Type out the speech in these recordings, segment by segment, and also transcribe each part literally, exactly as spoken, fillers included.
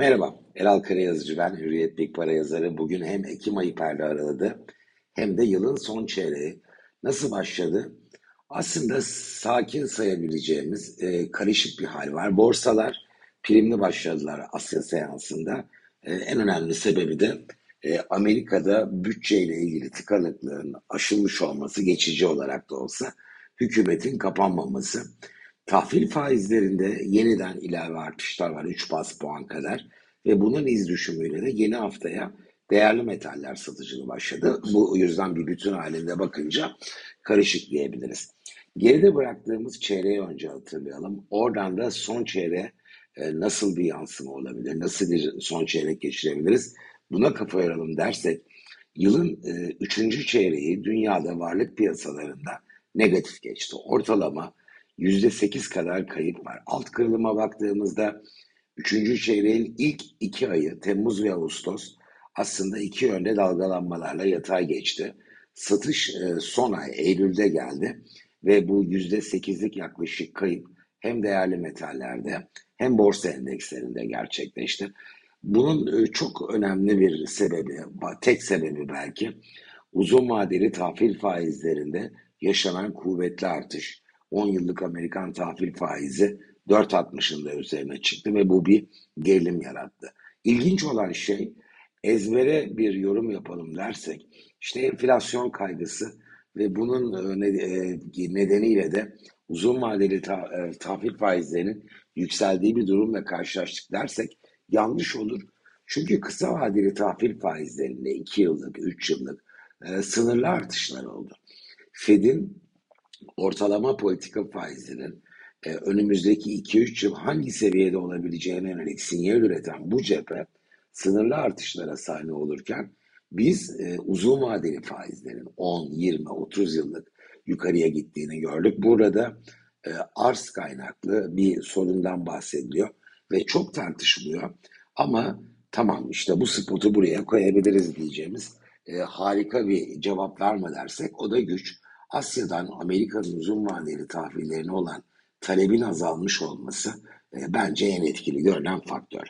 Merhaba, Elal Karayazıcı ben, Hürriyet Big Para yazarı. Bugün hem Ekim ayı perde araladı hem de yılın son çeyreği nasıl başladı? Aslında sakin sayabileceğimiz e, karışık bir hal var. Borsalar primli başladılar Asya seansında. E, en önemli sebebi de e, Amerika'da bütçeyle ilgili tıkanıklığın aşılmış olması, geçici olarak da olsa hükümetin kapanmaması. Tahvil faizlerinde yeniden ilave artışlar var üç baz puan kadar ve bunun iz düşümüyle de yeni haftaya değerli metaller satıcılığı başladı. Bu yüzden bir bütün halinde bakınca karışık diyebiliriz. Geride bıraktığımız çeyreği önce hatırlayalım. Oradan da son çeyreğe nasıl bir yansıma olabilir, nasıl bir son çeyrek geçirebiliriz? Buna kafa yoralım dersek, yılın üçüncü çeyreği dünyada varlık piyasalarında negatif geçti. Ortalama yüzde sekiz kadar kayıp var. Alt kırılıma baktığımızda üçüncü çeyreğin ilk iki ayı Temmuz ve Ağustos aslında iki yönde dalgalanmalarla yatağa geçti. Satış son ay Eylül'de geldi ve bu yüzde sekizlik yaklaşık kayıp hem değerli metallerde hem borsa endekslerinde gerçekleşti. Bunun çok önemli bir sebebi, tek sebebi belki uzun vadeli tahvil faizlerinde yaşanan kuvvetli artış. on yıllık Amerikan tahvil faizi dört altmışında üzerine çıktı ve bu bir gerilim yarattı. İlginç olan şey, ezbere bir yorum yapalım dersek, işte enflasyon kaygısı ve bunun nedeniyle de uzun vadeli tahvil faizlerinin yükseldiği bir durumla karşılaştık dersek yanlış olur. Çünkü kısa vadeli tahvil faizlerinde iki yıllık, üç yıllık sınırlı artışlar oldu. Fed'in ortalama politika faizinin e, önümüzdeki iki üç yıl hangi seviyede olabileceğine yönelik sinyal üreten bu cephe sınırlı artışlara sahne olurken biz e, uzun vadeli faizlerin on, yirmi, otuz yıllık yukarıya gittiğini gördük. Burada e, arz kaynaklı bir sorundan bahsediliyor ve çok tartışılıyor ama tamam işte bu spotu buraya koyabiliriz diyeceğimiz e, harika bir cevap verme dersek o da güç. Asya'dan Amerika'nın uzun vadeli tahvillerine olan talebin azalmış olması e, bence en etkili görünen faktör.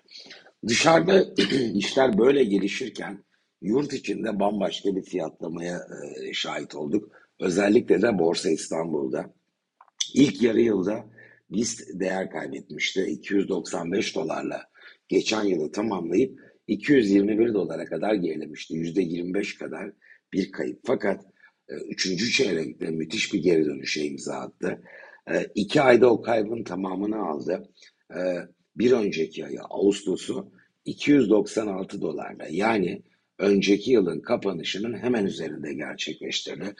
Dışarıda işler böyle gelişirken yurt içinde bambaşka bir fiyatlamaya e, şahit olduk. Özellikle de Borsa İstanbul'da. İlk yarı yılda BIST değer kaybetmişti. iki yüz doksan beş dolarla geçen yılı tamamlayıp iki yüz yirmi bir dolara kadar gerilemişti. yüzde yirmi beş kadar bir kayıp. Fakat üçüncü çeyrekte müthiş bir geri dönüşe imza attı. E, iki ayda o kaybın tamamını aldı. E, bir önceki ayı Ağustos'u iki yüz doksan altı dolarla yani önceki yılın kapanışının hemen üzerinde gerçekleştirdi.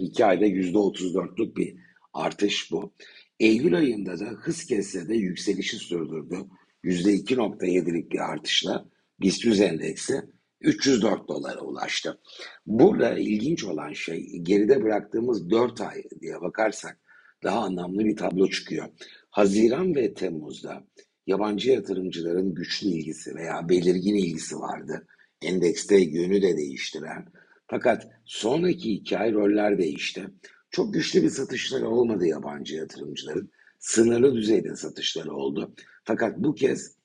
iki ayda yüzde otuz dörtlük bir artış bu. Eylül ayında da hız kesse de yükselişi sürdürdü. yüzde iki nokta yedilik bir artışla BIST endeksi üç yüz dört dolara ulaştı. Burada ilginç olan şey geride bıraktığımız dört ay diye bakarsak daha anlamlı bir tablo çıkıyor. Haziran ve Temmuz'da yabancı yatırımcıların güçlü ilgisi veya belirgin ilgisi vardı. Endekste yönü de değiştiren. Fakat sonraki iki ay roller değişti. Çok güçlü bir satışları olmadı yabancı yatırımcıların. Sınırlı düzeyde satışları oldu. Fakat bu kez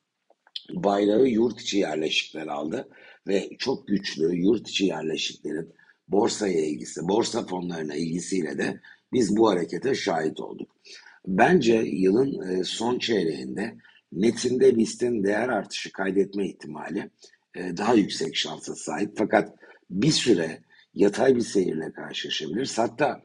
bayrağı yurt içi yerleşikler aldı ve çok güçlü yurt içi yerleşiklerin borsaya ilgisi, borsa fonlarına ilgisiyle de biz bu harekete şahit olduk. Bence yılın son çeyreğinde netinde BIST'in değer artışı kaydetme ihtimali daha yüksek şansa sahip. Fakat bir süre yatay bir seyirle karşılaşabiliriz. Hatta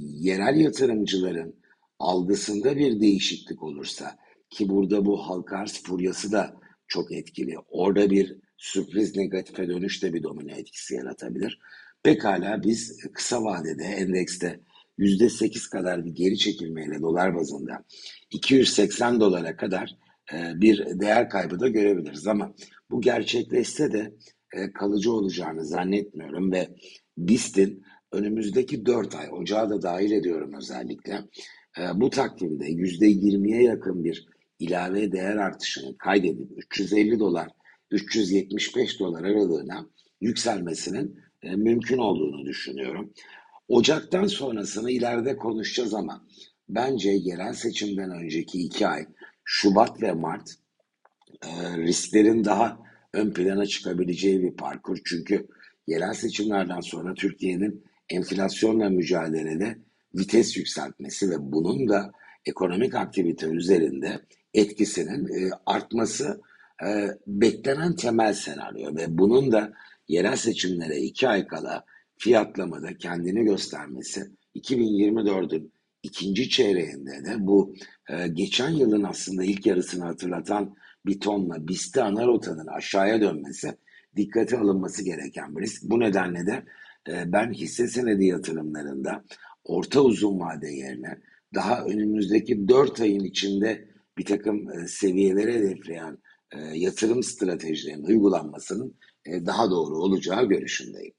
yerel yatırımcıların algısında bir değişiklik olursa ki burada bu halka arz furyası da çok etkili. Orada bir sürpriz negatife dönüş de bir domino etkisi yaratabilir. Pekala biz kısa vadede endekste yüzde sekiz kadar bir geri çekilmeyle dolar bazında iki yüz seksen dolara kadar bir değer kaybı da görebiliriz. Ama bu gerçekleşse de kalıcı olacağını zannetmiyorum ve BIST'in önümüzdeki dört ay, ocağı da dahil ediyorum özellikle, bu takvimde yüzde yirmiye yakın bir ilave değer artışını kaydedip üç yüz elli dolar üç yüz yetmiş beş dolar aralığına yükselmesinin e, mümkün olduğunu düşünüyorum. Ocaktan sonrasını ileride konuşacağız ama bence yerel seçimden önceki iki ay Şubat ve Mart e, risklerin daha ön plana çıkabileceği bir parkur. Çünkü yerel seçimlerden sonra Türkiye'nin enflasyonla mücadelede vites yükseltmesi ve bunun da ekonomik aktivite üzerinde etkisinin e, artması e, beklenen temel senaryo ve bunun da yerel seçimlere iki ay kala fiyatlamada kendini göstermesi, iki bin yirmi dördün ikinci çeyreğinde de bu e, geçen yılın aslında ilk yarısını hatırlatan bir tonla BIST ana rotanın aşağıya dönmesi dikkate alınması gereken bir risk. Bu nedenle de e, ben hisse senedi yatırımlarında orta uzun vade yerine daha önümüzdeki dört ayın içinde bir takım e, seviyelere hedefleyen e, yatırım stratejilerinin uygulanmasının e, daha doğru olacağı görüşündeyim.